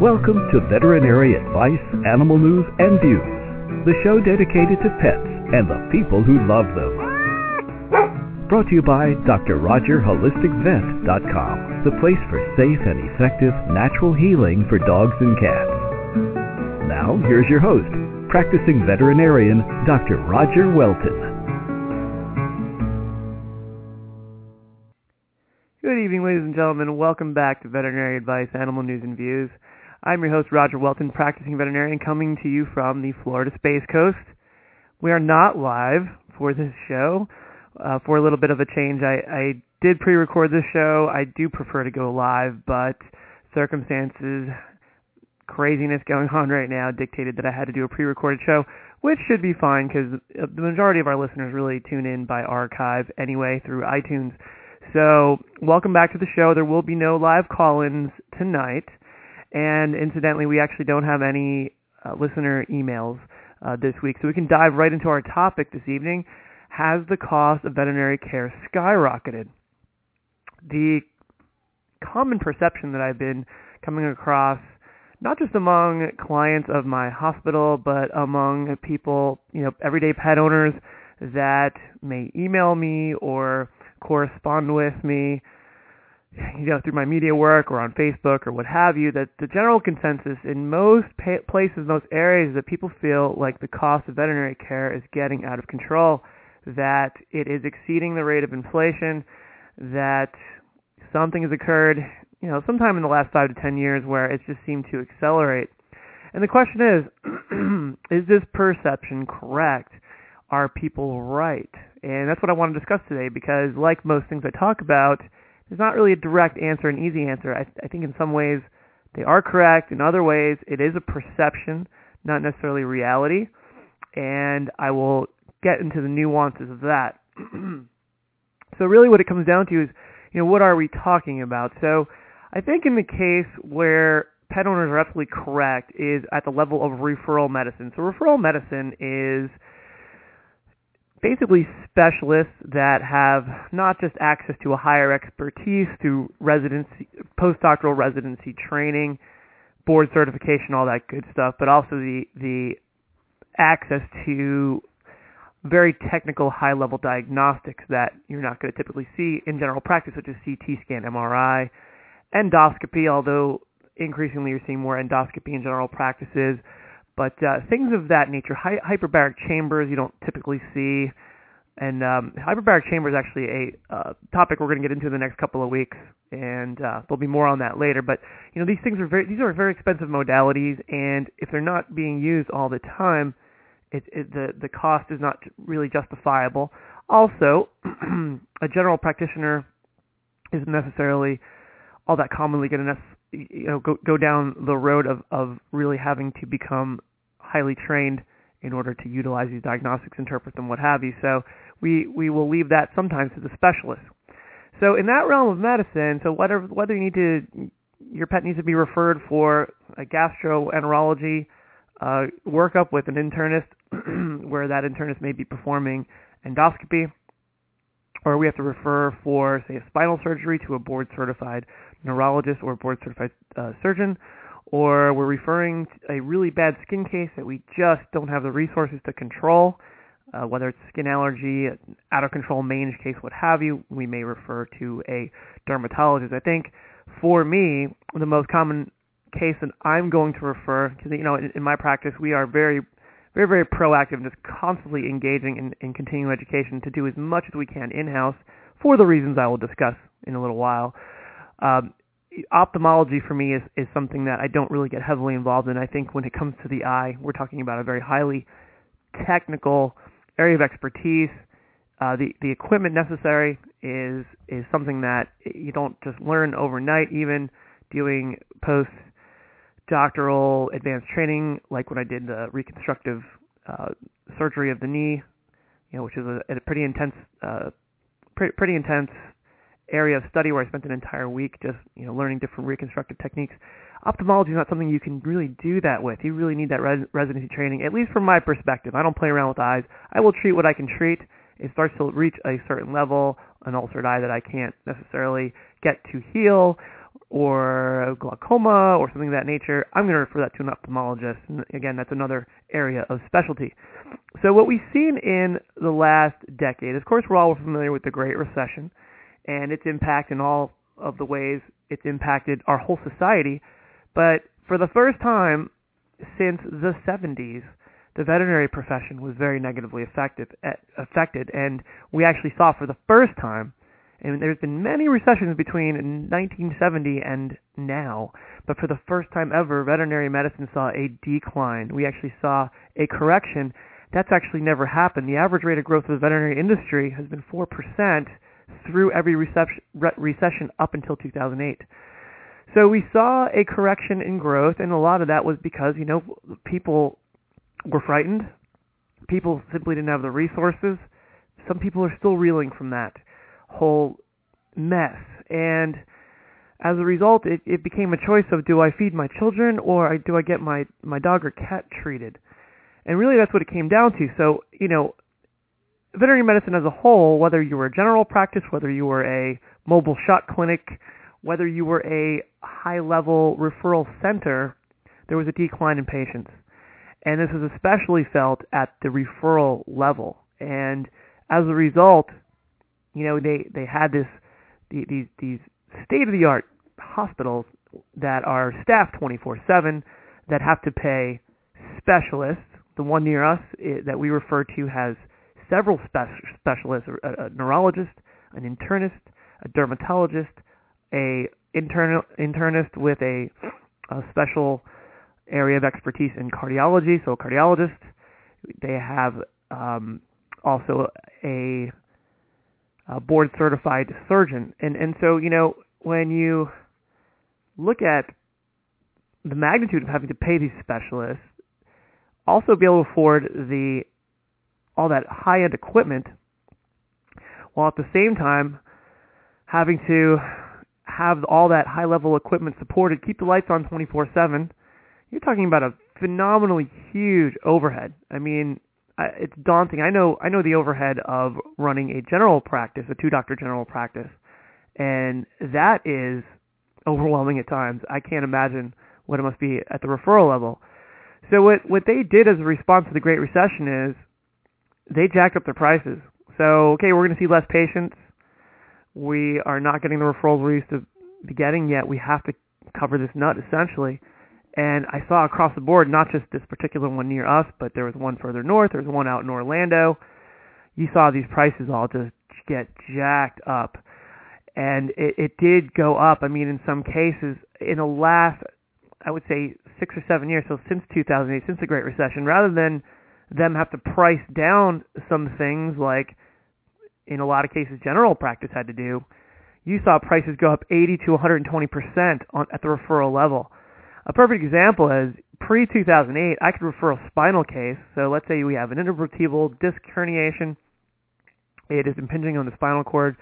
Welcome to Veterinary Advice, Animal News, and Views, the show dedicated to pets and the people who love them. Brought to you by DrRogerHolisticVet.com, the place for safe and effective natural healing for dogs and cats. Now, here's your host, practicing veterinarian Dr. Roger Welton. Good evening, ladies and gentlemen. Welcome back to Veterinary Advice, Animal News, and Views. I'm your host, Roger Welton, practicing veterinarian, coming to you from the Florida Space Coast. We are not live for this show. For a little bit of a change, I did pre-record this show. I do prefer to go live, but circumstances, craziness going on right now dictated that I had to do a pre-recorded show, which should be fine because the majority of our listeners really tune in by archive anyway through iTunes. So welcome back to the show. There will be no live call-ins tonight. And incidentally, we actually don't have any listener emails this week. So we can dive right into our topic this evening. Has the cost of veterinary care skyrocketed? The common perception that I've been coming across, not just among clients of my hospital, but among people, everyday pet owners that may email me or correspond with me, through my media work or on Facebook or what have you, that the general consensus in most places, most areas, that people feel like the cost of veterinary care is getting out of control, that it is exceeding the rate of inflation, that something has occurred, sometime in the last 5 to 10 years where it's just seemed to accelerate. And the question is this perception correct? Are people right? And that's what I want to discuss today, because like most things I talk about, there's not really a direct answer, an easy answer. I think in some ways they are correct. In other ways, it is a perception, not necessarily reality. And I will get into the nuances of that. So really what it comes down to is, what are we talking about? So I think in the case where pet owners are absolutely correct is at the level of referral medicine. So referral medicine is basically specialists that have not just access to a higher expertise through residency, postdoctoral residency training, board certification, all that good stuff, but also the access to very technical high-level diagnostics that you're not going to typically see in general practice, such as CT scan, MRI, endoscopy, although increasingly you're seeing more endoscopy in general practices. But things of that nature, hyperbaric chambers you don't typically see, and hyperbaric chamber is actually a topic we're going to get into in the next couple of weeks, and there'll be more on that later. But these are very expensive modalities, and if they're not being used all the time, the cost is not really justifiable. Also, a general practitioner isn't necessarily all that commonly going to go down the road of really having to become highly trained in order to utilize these diagnostics, interpret them, what have you. So we will leave that sometimes to the specialists. So in that realm of medicine, so whether your pet needs to be referred for a gastroenterology workup with an internist where that internist may be performing endoscopy, or we have to refer for, say, a spinal surgery to a board-certified neurologist or board-certified surgeon, or we're referring to a really bad skin case that we just don't have the resources to control, whether it's skin allergy, out-of-control mange case, what have you, we may refer to a dermatologist. I think for me, the most common case that I'm going to refer, because in my practice we are very, very, very proactive and just constantly engaging in continuing education to do as much as we can in-house for the reasons I will discuss in a little while. Ophthalmology for me is something that I don't really get heavily involved in. I think when it comes to the eye, we're talking about a very highly technical area of expertise. The equipment necessary is something that you don't just learn overnight, even doing post-doctoral advanced training, like when I did the reconstructive surgery of the knee, which is a pretty intense area of study where I spent an entire week just learning different reconstructive techniques. Ophthalmology is not something you can really do that with. You really need that residency training, at least from my perspective. I don't play around with eyes. I will treat what I can treat. It starts to reach a certain level, an ulcered eye that I can't necessarily get to heal, or glaucoma or something of that nature, I'm going to refer that to an ophthalmologist. And again, that's another area of specialty. So what we've seen in the last decade, of course, we're all familiar with the Great Recession and its impact in all of the ways it's impacted our whole society. But for the first time since the 70s, the veterinary profession was very negatively affected, and we actually saw for the first time, and there's been many recessions between 1970 and now, but for the first time ever, veterinary medicine saw a decline. We actually saw a correction. That's actually never happened. The average rate of growth of the veterinary industry has been 4% through every recession up until 2008. So we saw a correction in growth, and a lot of that was because, you know, people were frightened. People simply didn't have the resources. Some people are still reeling from that whole mess. And as a result, it became a choice of, do I feed my children or do I get my dog or cat treated? And really that's what it came down to. So, you know, veterinary medicine as a whole, whether you were a general practice, whether you were a mobile shot clinic, whether you were a high-level referral center, there was a decline in patients. And this is especially felt at the referral level. And as a result, you know, they had these state-of-the-art hospitals that are staffed 24/7 that have to pay specialists. The one near us that we refer to has several specialists, a neurologist, an internist, a dermatologist, a internist with a special area of expertise in cardiology, so a cardiologist. They have also a board-certified surgeon. And so, you know, when you look at the magnitude of having to pay these specialists, also be able to afford all that high-end equipment, while at the same time having to have all that high-level equipment supported, keep the lights on 24/7, you're talking about a phenomenally huge overhead. I mean, it's daunting. I know the overhead of running a general practice, a two-doctor general practice, and that is overwhelming at times. I can't imagine what it must be at the referral level. So what they did as a response to the Great Recession is they jacked up their prices. So, okay, we're going to see less patients. We are not getting the referrals we used to be getting yet. We have to cover this nut, essentially. And I saw across the board, not just this particular one near us, but there was one further north. There was one out in Orlando. You saw these prices all just get jacked up. And it did go up. I mean, in some cases, in the last, I would say, 6 or 7 years, so since 2008, since the Great Recession, rather than them have to price down some things like, in a lot of cases, general practice had to do, you saw prices go up 80 to 120% at the referral level. A perfect example is pre-2008, I could refer a spinal case. So let's say we have an intervertebral disc herniation. It is impinging on the spinal cord,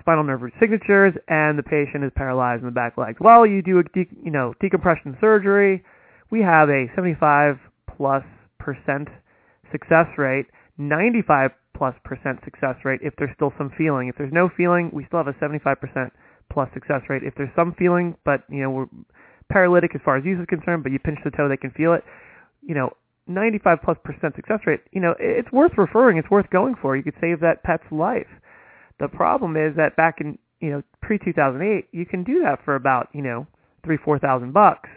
spinal nerve root signatures, and the patient is paralyzed in the back legs. Well, you do a decompression surgery. We have a 75+% success rate, 95+% success rate if there's still some feeling. If there's no feeling, we still have a 75%+ success rate. If there's some feeling, but you know, we're paralytic as far as use is concerned, but you pinch the toe, they can feel it, you know, 95+% success rate, you know, it's worth referring, it's worth going for. You could save that pet's life. The problem is that back in, you know, pre-2008, you can do that for about, you know, $3,000-$4,000.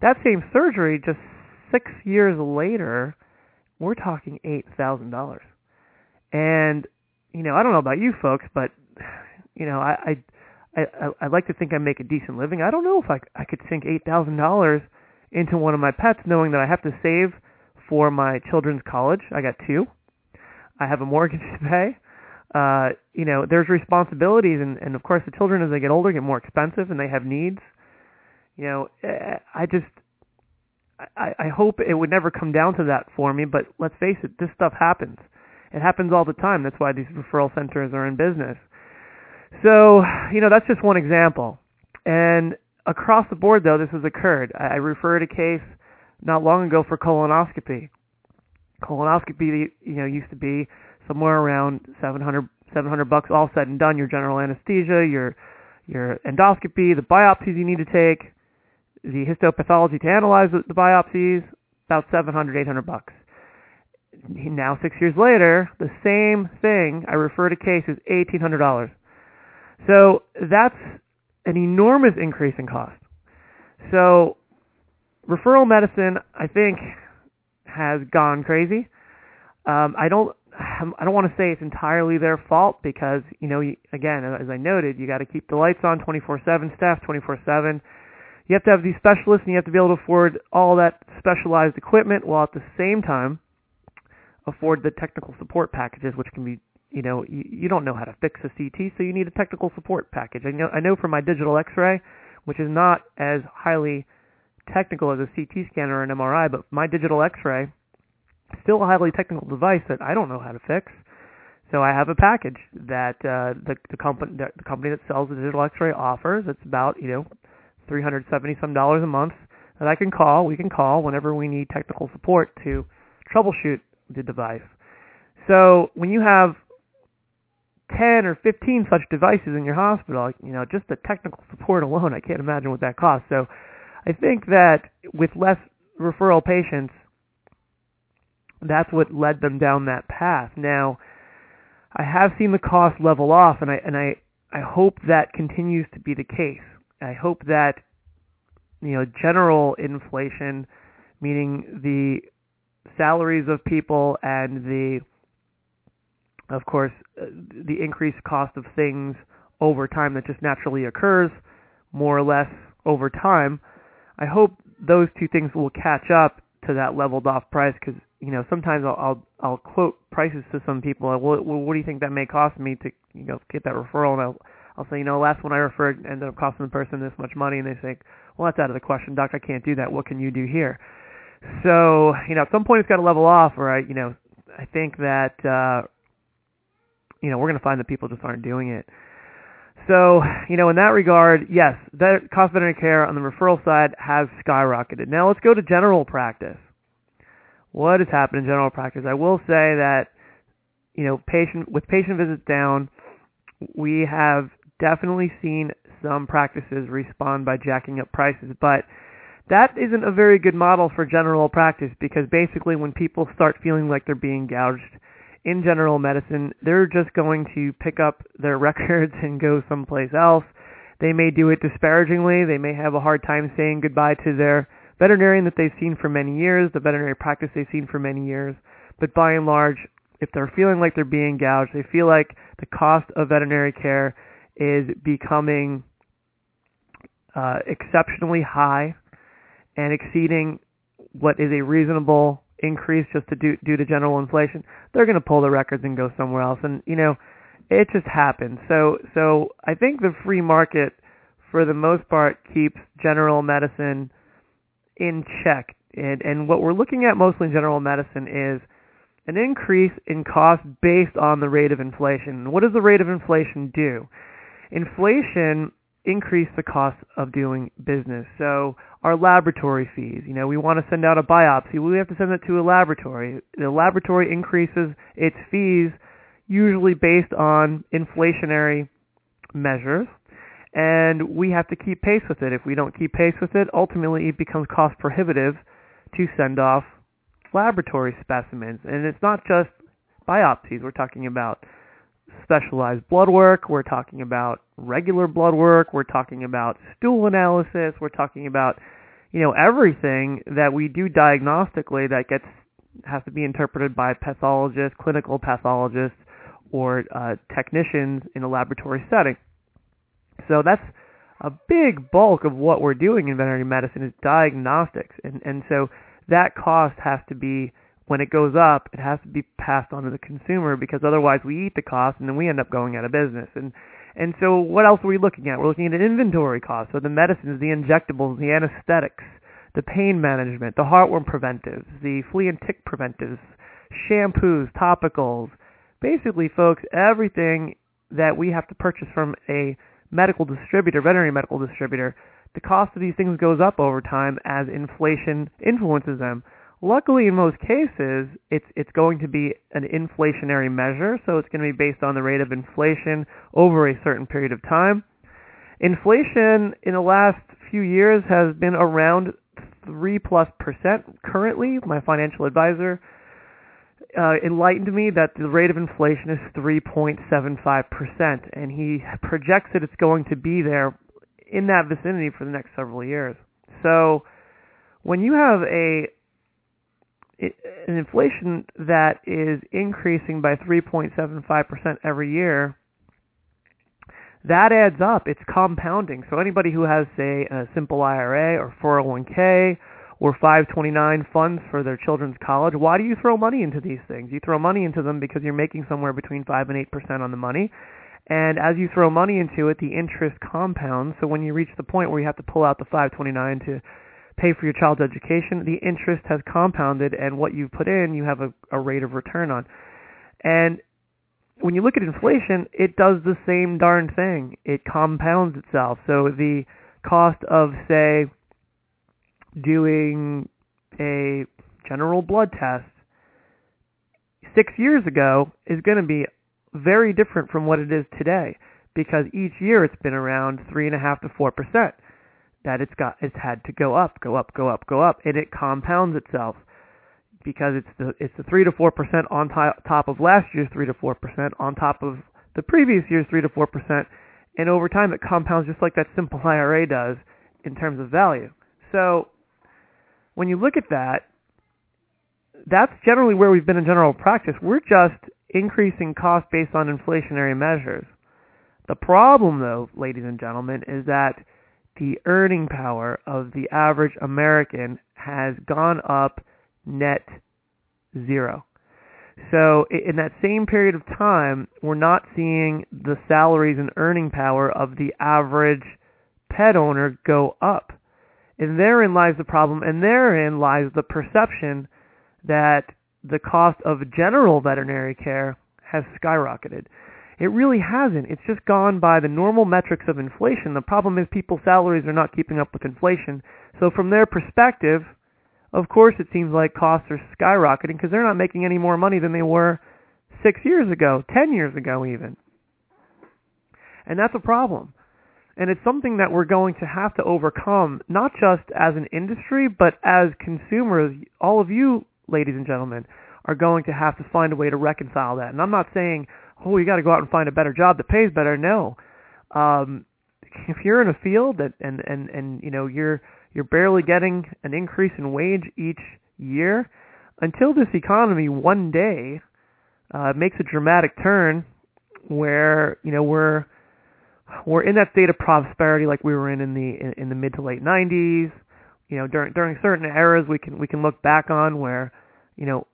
That same surgery just 6 years later, we're talking $8,000. And, you know, I don't know about you folks, but, you know, I like to think I make a decent living. I don't know if I could sink $8,000 into one of my pets, knowing that I have to save for my children's college. I got two. I have a mortgage to pay. You know, there's responsibilities, and of course the children as they get older get more expensive, and they have needs. You know, I hope it would never come down to that for me. But let's face it, this stuff happens. It happens all the time. That's why these referral centers are in business. So, you know, that's just one example. And across the board, though, this has occurred. I referred a case not long ago for colonoscopy. Colonoscopy, you know, used to be somewhere around $700 all said and done, your general anesthesia, your your endoscopy, the biopsies you need to take, the histopathology to analyze the biopsies, about $700-$800. Now 6 years later, the same thing, I refer to case as $1,800. So that's an enormous increase in cost. So referral medicine, I think, has gone crazy. I don't want to say it's entirely their fault because, you know, again, as I noted, you got to keep the lights on 24/7, staff 24/7. You have to have these specialists, and you have to be able to afford all that specialized equipment while at the same time afford the technical support packages, which can be, you know, you don't know how to fix a CT, so you need a technical support package. I know from my digital X-ray, which is not as highly technical as a CT scanner or an MRI, but my digital X-ray, still a highly technical device that I don't know how to fix. So I have a package that the company that sells the digital X-ray offers. It's about, you know, $370 a month that I can call. We can call whenever we need technical support to troubleshoot the device. So when you have 10 or 15 such devices in your hospital, you know, just the technical support alone, I can't imagine what that costs. So I think that with less referral patients, that's what led them down that path. Now, I have seen the cost level off, and I hope that continues to be the case. I hope that, you know, general inflation, meaning the salaries of people and the, of course, the increased cost of things over time that just naturally occurs more or less over time, I hope those two things will catch up to that leveled off price, because, you know, sometimes I'll quote prices to some people. Well, what do you think that may cost me to, you know, get that referral? And I'll say, you know, last one I referred ended up costing the person this much money, and they think, well, that's out of the question, doc. I can't do that. What can you do here? So, you know, at some point it's got to level off, right? You know, I think that, you know, we're going to find that people just aren't doing it. So, you know, in that regard, yes, the cost of veterinary care on the referral side has skyrocketed. Now let's go to general practice. What has happened in general practice? I will say that, you know, patient visits down, we have definitely seen some practices respond by jacking up prices, but that isn't a very good model for general practice, because basically when people start feeling like they're being gouged in general medicine, they're just going to pick up their records and go someplace else. They may do it disparagingly. They may have a hard time saying goodbye to their veterinarian that they've seen for many years, the veterinary practice they've seen for many years. But by and large, if they're feeling like they're being gouged, they feel like the cost of veterinary care is becoming exceptionally high and exceeding what is a reasonable increase just to due to general inflation, they're going to pull the records and go somewhere else. And, you know, it just happens. So I think the free market, for the most part, keeps general medicine in check. And what we're looking at mostly in general medicine is an increase in cost based on the rate of inflation. What does the rate of inflation do? Inflation increase the cost of doing business. So our laboratory fees, you know, we want to send out a biopsy. We have to send it to a laboratory. The laboratory increases its fees usually based on inflationary measures, and we have to keep pace with it. If we don't keep pace with it, ultimately it becomes cost prohibitive to send off laboratory specimens. And it's not just biopsies. We're talking about specialized blood work, we're talking about regular blood work, we're talking about stool analysis, we're talking about, you know, everything that we do diagnostically that has to be interpreted by pathologists, clinical pathologists, or technicians in a laboratory setting. So that's a big bulk of what we're doing in veterinary medicine is diagnostics, and so that cost has to be, when it goes up, it has to be passed on to the consumer, because otherwise we eat the cost and then we end up going out of business. And so what else are we looking at? We're looking at an inventory cost. So the medicines, the injectables, the anesthetics, the pain management, the heartworm preventives, the flea and tick preventives, shampoos, topicals. Basically, folks, everything that we have to purchase from a medical distributor, veterinary medical distributor, the cost of these things goes up over time as inflation influences them. Luckily, in most cases, it's going to be an inflationary measure, so it's going to be based on the rate of inflation over a certain period of time. Inflation in the last few years has been around 3+% currently. My financial advisor enlightened me that the rate of inflation is 3.75%, and he projects that it's going to be there in that vicinity for the next several years. So when you have an inflation that is increasing by 3.75% every year, that adds up. It's compounding. So anybody who has, say, a simple IRA or 401k or 529 funds for their children's college, why do you throw money into these things? You throw money into them because you're making somewhere between 5 and 8% on the money. And as you throw money into it, the interest compounds. So when you reach the point where you have to pull out the 529 to pay for your child's education, the interest has compounded, and what you put in, you have a rate of return on. And when you look at inflation, it does the same darn thing. It compounds itself. So the cost of, say, doing a general blood test 6 years ago is going to be very different from what it is today, because each year it's been around 3.5 to 4%. That it's had to go up, and it compounds itself, because it's the 3 to 4% on top of last year's 3 to 4% on top of the previous year's 3 to 4%, and over time it compounds just like that simple IRA does in terms of value. So when you look at that, that's generally where we've been in general practice. We're just increasing costs based on inflationary measures. The problem, though, ladies and gentlemen, is that the earning power of the average American has gone up net zero. So in that same period of time, we're not seeing the salaries and earning power of the average pet owner go up. And therein lies the problem, and therein lies the perception that the cost of general veterinary care has skyrocketed. It really hasn't. It's just gone by the normal metrics of inflation. The problem is people's salaries are not keeping up with inflation. So from their perspective, of course, it seems like costs are skyrocketing because they're not making any more money than they were 6 years ago, 10 years ago even. And that's a problem. And it's something that we're going to have to overcome, not just as an industry, but as consumers. All of you, ladies and gentlemen, are going to have to find a way to reconcile that. And I'm not saying, oh, you got to go out and find a better job that pays better. No. If you're in a field that, and you know, you're barely getting an increase in wage each year, until this economy one day makes a dramatic turn where, you know, we're in that state of prosperity like we were in the mid to late 90s. You know, during certain eras we can look back on where, you know,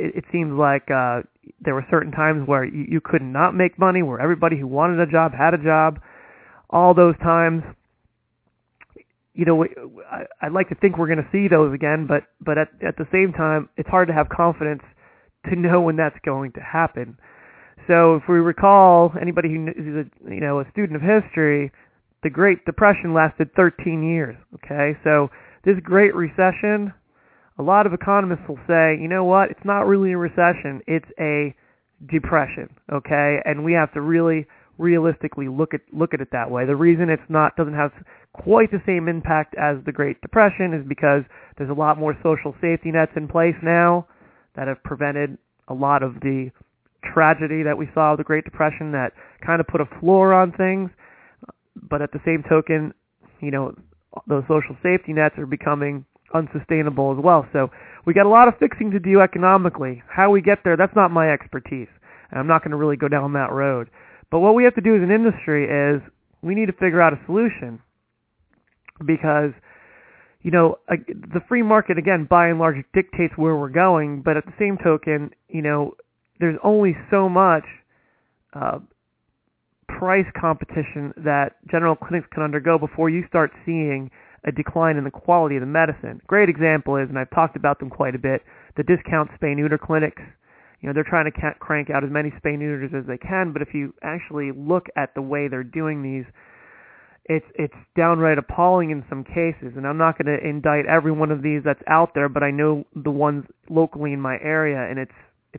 it seems like there were certain times where you could not make money, where everybody who wanted a job had a job. All those times, you know, I'd like to think we're going to see those again, but at the same time, it's hard to have confidence to know when that's going to happen. So if we recall, anybody who is a student of history, the Great Depression lasted 13 years, okay? So this Great Recession, a lot of economists will say, you know what, it's not really a recession, it's a depression, okay? And we have to really realistically look at it that way. The reason it's doesn't have quite the same impact as the Great Depression is because there's a lot more social safety nets in place now that have prevented a lot of the tragedy that we saw with the Great Depression that kind of put a floor on things. But at the same token, you know, those social safety nets are becoming unsustainable as well. So we got a lot of fixing to do economically. How we get there, that's not my expertise. And I'm not going to really go down that road. But what we have to do as an industry is we need to figure out a solution, because, you know, the free market, again, by and large, dictates where we're going. But at the same token, you know, there's only so much price competition that general clinics can undergo before you start seeing a decline in the quality of the medicine. Great example is, and I've talked about them quite a bit, the discount spay-neuter clinics. You know, they're trying to crank out as many spay-neuters as they can, but if you actually look at the way they're doing these, it's downright appalling in some cases. And I'm not going to indict every one of these that's out there, but I know the ones locally in my area, and it's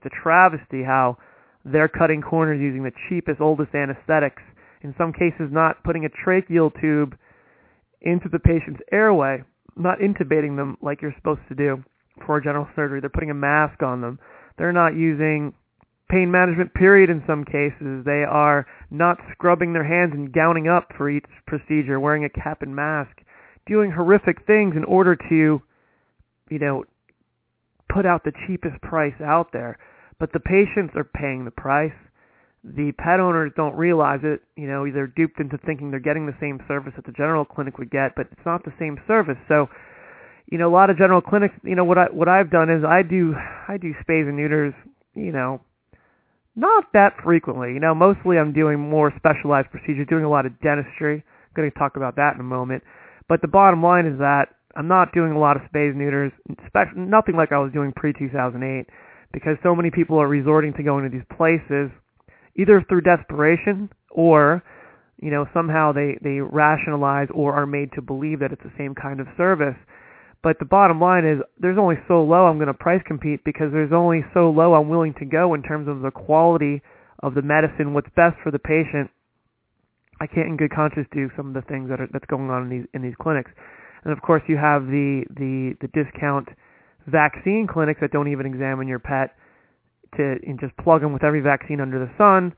a travesty how they're cutting corners using the cheapest, oldest anesthetics in some cases not putting a tracheal tube into the patient's airway, not intubating them like you're supposed to do for general surgery. They're putting a mask on them. They're not using pain management period in some cases. They are not scrubbing their hands and gowning up for each procedure, wearing a cap and mask, doing horrific things in order to, put out the cheapest price out there. But the patients are paying the price. The pet owners don't realize it. They're duped into thinking they're getting the same service that the general clinic would get, but it's not the same service. So, a lot of general clinics, what I've done is I do spays and neuters, not that frequently. Mostly I'm doing more specialized procedures, doing a lot of dentistry. I'm going to talk about that in a moment. But the bottom line is that I'm not doing a lot of spays and neuters, especially nothing like I was doing pre-2008, because so many people are resorting to going to these places either through desperation or, somehow they rationalize or are made to believe that it's the same kind of service. But the bottom line is there's only so low I'm going to price compete, because there's only so low I'm willing to go in terms of the quality of the medicine, what's best for the patient. I can't in good conscience do some of the things that's going on in these clinics. And of course you have the discount vaccine clinics that don't even examine your pet and just plug them with every vaccine under the sun.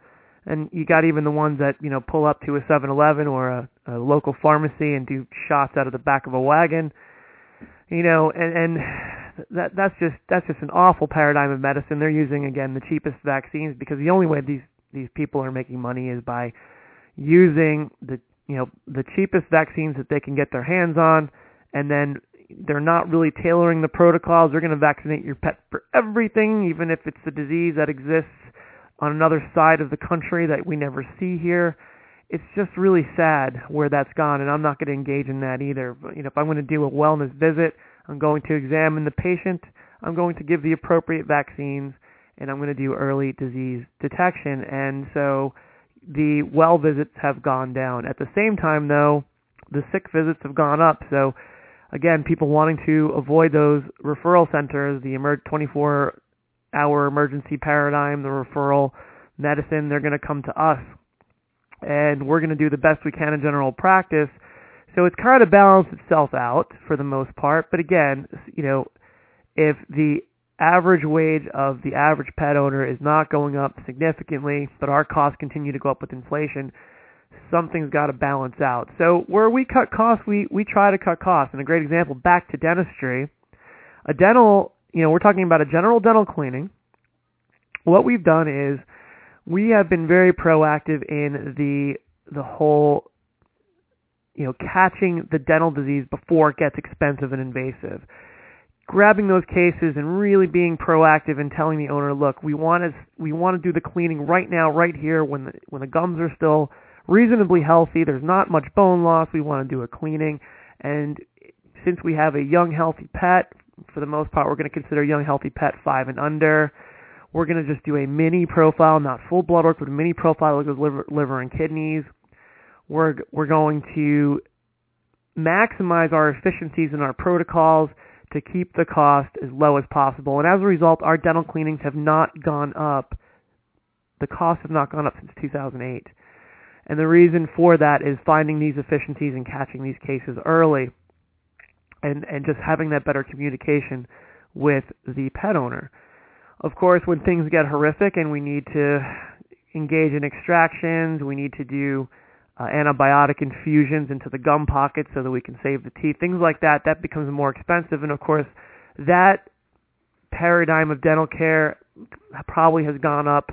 And you got even the ones that, pull up to a 7-Eleven or a local pharmacy and do shots out of the back of a wagon. And that's just an awful paradigm of medicine. They're using, again, the cheapest vaccines, because the only way these people are making money is by using the cheapest vaccines that they can get their hands on, and then they're not really tailoring the protocols. They're going to vaccinate your pet for everything, even if it's a disease that exists on another side of the country that we never see here. It's just really sad where that's gone, and I'm not going to engage in that either. But, if I'm going to do a wellness visit, I'm going to examine the patient, I'm going to give the appropriate vaccines, and I'm going to do early disease detection. And so the well visits have gone down. At the same time, though, the sick visits have gone up. So, again, people wanting to avoid those referral centers, the 24-hour emergency paradigm, the referral medicine, they're going to come to us. And we're going to do the best we can in general practice. So it's kind of balanced itself out for the most part. But again, if the average wage of the average pet owner is not going up significantly, but our costs continue to go up with inflation, something's got to balance out. So where we cut costs, we try to cut costs. And a great example, back to dentistry, we're talking about a general dental cleaning. What we've done is we have been very proactive in the whole, catching the dental disease before it gets expensive and invasive. Grabbing those cases and really being proactive and telling the owner, look, we want to do the cleaning right now, right here, when the gums are still reasonably healthy. There's not much bone loss. We want to do a cleaning. And since we have a young, healthy pet, for the most part, we're going to consider young, healthy pet 5 and under. We're going to just do a mini profile, not full blood work, but a mini profile, look at liver and kidneys. We're going to maximize our efficiencies in our protocols to keep the cost as low as possible. And as a result, our dental cleanings have not gone up. The costs have not gone up since 2008. And the reason for that is finding these efficiencies and catching these cases early and just having that better communication with the pet owner. Of course, when things get horrific and we need to engage in extractions, we need to do antibiotic infusions into the gum pockets so that we can save the teeth, things like that, that becomes more expensive. And of course, that paradigm of dental care probably has gone up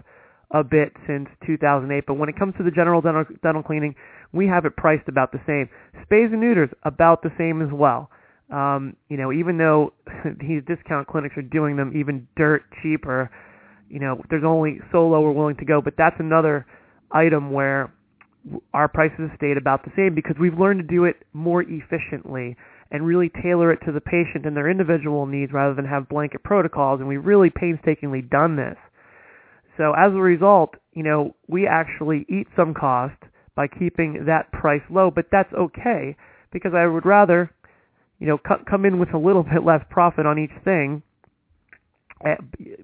a bit since 2008. But when it comes to the general dental cleaning, we have it priced about the same. Spays and neuters, about the same as well. Even though these discount clinics are doing them even dirt cheaper, there's only so low we're willing to go. But that's another item where our prices stayed about the same, because we've learned to do it more efficiently and really tailor it to the patient and their individual needs rather than have blanket protocols. And we've really painstakingly done this. So as a result, we actually eat some cost by keeping that price low, but that's okay, because I would rather come in with a little bit less profit on each thing,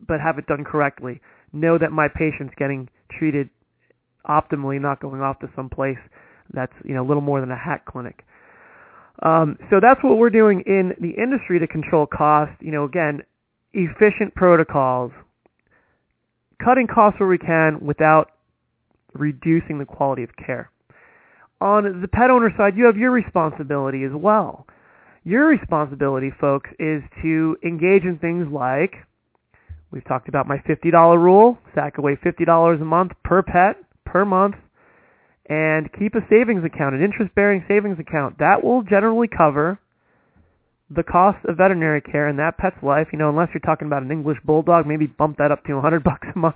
but have it done correctly. Know that my patient's getting treated optimally not going off to some place that's, you know, little more than a hack clinic. So that's what we're doing in the industry to control cost. You know, again, efficient protocols, cutting costs where we can without reducing the quality of care. On the pet owner side, you have your responsibility as well. Your responsibility, folks, is to engage in things like, we've talked about my $50 rule, sack away $50 a month per pet, per month, and keep a savings account, an interest-bearing savings account. That will generally cover the cost of veterinary care in that pet's life. You know, unless you're talking about an English bulldog, maybe bump that up to $100 a month,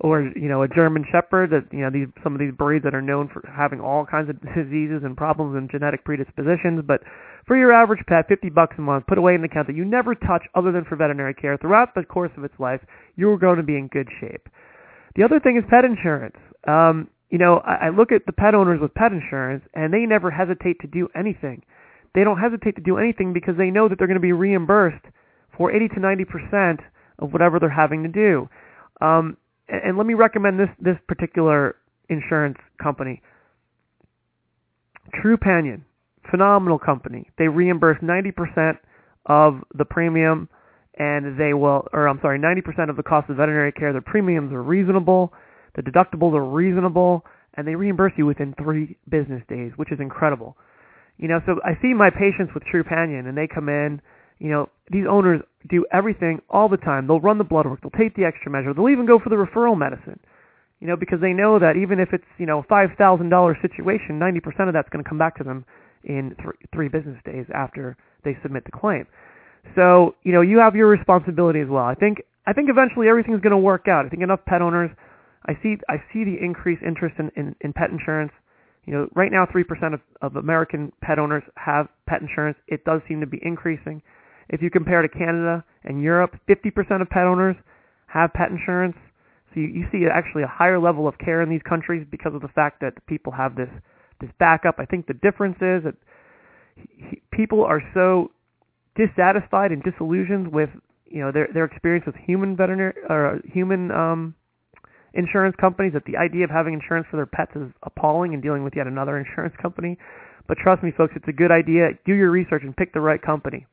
or, you know, a German shepherd, that, you know, these, some of these breeds that are known for having all kinds of diseases and problems and genetic predispositions. But for your average pet, $50 a month, put away in an account that you never touch other than for veterinary care throughout the course of its life. You're going to be in good shape. The other thing is pet insurance. You know, I look at the pet owners with pet insurance, and they never hesitate to do anything. They don't hesitate to do anything because they know that they're going to be reimbursed for 80 to 90% of whatever they're having to do. And let me recommend this particular insurance company, Trupanion, phenomenal company. They reimburse 90% of the premium, and they will, or I'm sorry, 90% of the cost of veterinary care. Their premiums are reasonable. The deductibles are reasonable, and they reimburse you within 3 business days, which is incredible. You know, so I see my patients with Trupanion, and they come in. You know, these owners do everything all the time. They'll run the blood work. They'll take the extra measure. They'll even go for the referral medicine, you know, because they know that even if it's, you know, a $5,000 situation, 90% of that's going to come back to them in 3 business days after they submit the claim. So, you know, you have your responsibility as well. I think eventually everything's going to work out. I think enough pet owners, I see the increased interest in pet insurance. You know, right now 3% of American pet owners have pet insurance. It does seem to be increasing. If you compare to Canada and Europe, 50% of pet owners have pet insurance. So you see actually a higher level of care in these countries because of the fact that people have this backup. I think the difference is that people are so dissatisfied and disillusioned with, you know, their experience with human veterinary or human insurance companies, that the idea of having insurance for their pets is appalling and dealing with yet another insurance company. But trust me, folks, it's a good idea. Do your research and pick the right company.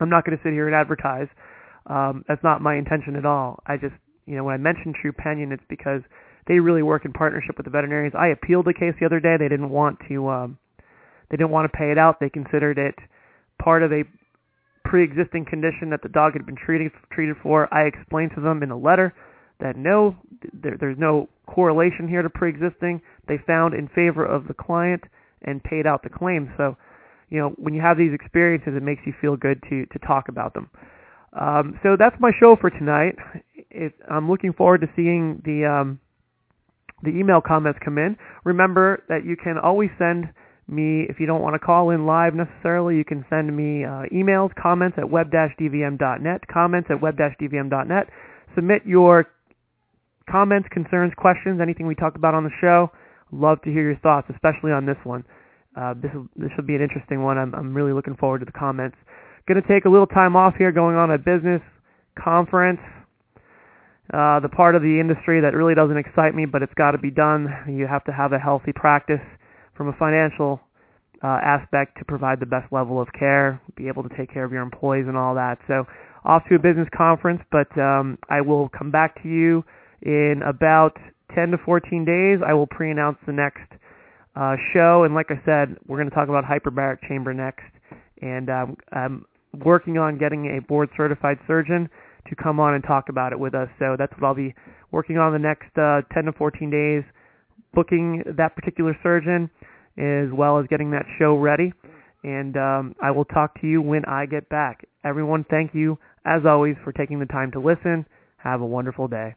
I'm not going to sit here and advertise. That's not my intention at all. I just, you know, when I mentioned Trupanion, it's because they really work in partnership with the veterinarians. I appealed the case the other day. They didn't want to, pay it out. They considered it part of a pre-existing condition that the dog had been treated for. I explained to them in a letter that no, there's no correlation here to pre-existing. They found in favor of the client and paid out the claim. So, you know, when you have these experiences, it makes you feel good to talk about them. So that's my show for tonight. I'm looking forward to seeing the email comments come in. Remember that you can always send me, if you don't want to call in live necessarily, you can send me emails, comments at web-dvm.net, comments at web-dvm.net. Submit your comments, concerns, questions, anything we talk about on the show. Love to hear your thoughts, especially on this one. This will be an interesting one. I'm really looking forward to the comments. Going to take a little time off here, going on a business conference, the part of the industry that really doesn't excite me, but it's got to be done. You have to have a healthy practice from a financial aspect to provide the best level of care, be able to take care of your employees and all that. So off to a business conference, but I will come back to you in about 10 to 14 days. I will pre-announce the next show, and like I said, we're going to talk about hyperbaric chamber next, and I'm working on getting a board-certified surgeon to come on and talk about it with us, so that's what I'll be working on the next 10 to 14 days, booking that particular surgeon, as well as getting that show ready, and I will talk to you when I get back. Everyone, thank you, as always, for taking the time to listen. Have a wonderful day.